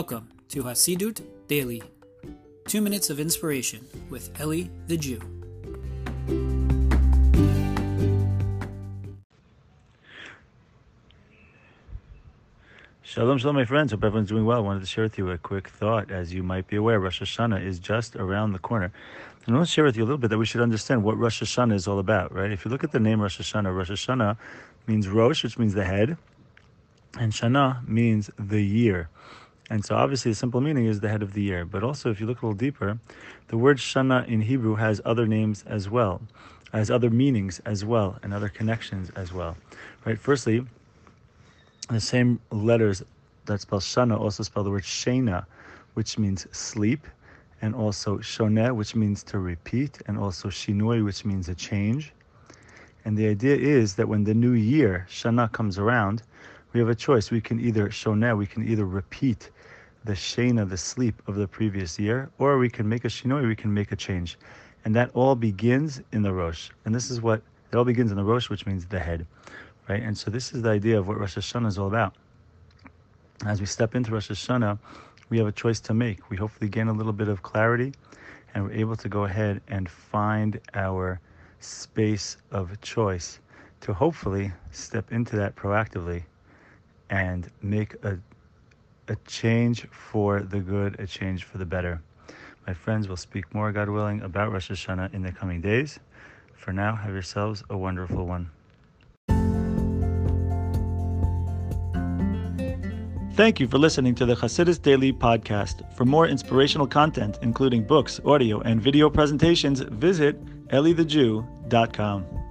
Welcome to Chassidus Daily, 2 minutes of inspiration with Eli the Jew. Shalom, my friends. Hope everyone's doing well. I wanted to share with you a quick thought. As you might be aware, Rosh Hashanah is just around the corner. And I want to share with you a little bit that we should understand what Rosh Hashanah is all about, right? If you look at the name Rosh Hashanah means Rosh, which means the head, and Shana means the year. And so obviously the simple meaning is the head of the year. But also if you look a little deeper, the word Shana in Hebrew has other names as well, has other meanings as well, and other connections as well. Right? Firstly, the same letters that spell Shana also spell the word Shana, which means sleep, and also Shone, which means to repeat, and also Shinui, which means a change. And the idea is that when the new year, Shana, comes around, we have a choice. We can either shoneh, we can either repeat the shena, the sleep of the previous year, or we can make a shinoi, we can make a change. And that all begins in the Rosh. And this is what, it all begins in the Rosh, which means the head, right? And so this is the idea of what Rosh Hashanah is all about. As we step into Rosh Hashanah, we have a choice to make. We hopefully gain a little bit of clarity, and we're able to go ahead and find our space of choice to hopefully step into that proactively and make a change for the good, a change for the better. My friends, will speak more, God willing, about Rosh Hashanah in the coming days. For now, have yourselves a wonderful one. Thank you for listening to the Chassidus Daily podcast. For more inspirational content, including books, audio, and video presentations, visit ellithejew.com.